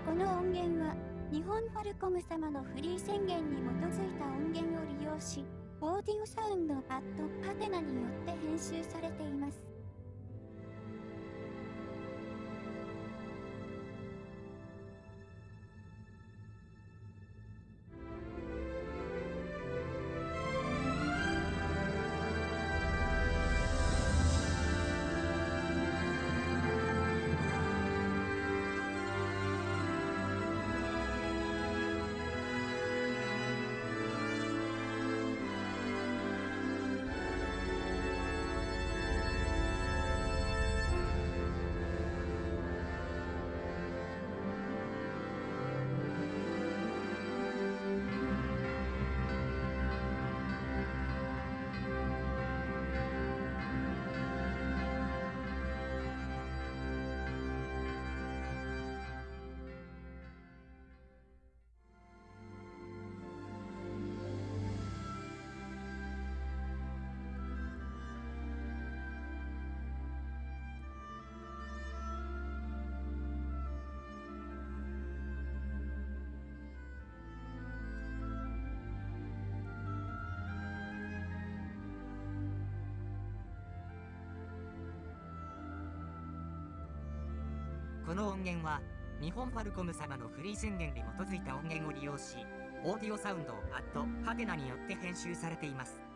この音源は日本ファルコム様のフリー宣言に基づいた音源を利用し、オーディオサウンド@によって編集されています。この音源は日本ファルコム様のフリー宣言に基づいた音源を利用し、オーディオサウンド@によって編集されています。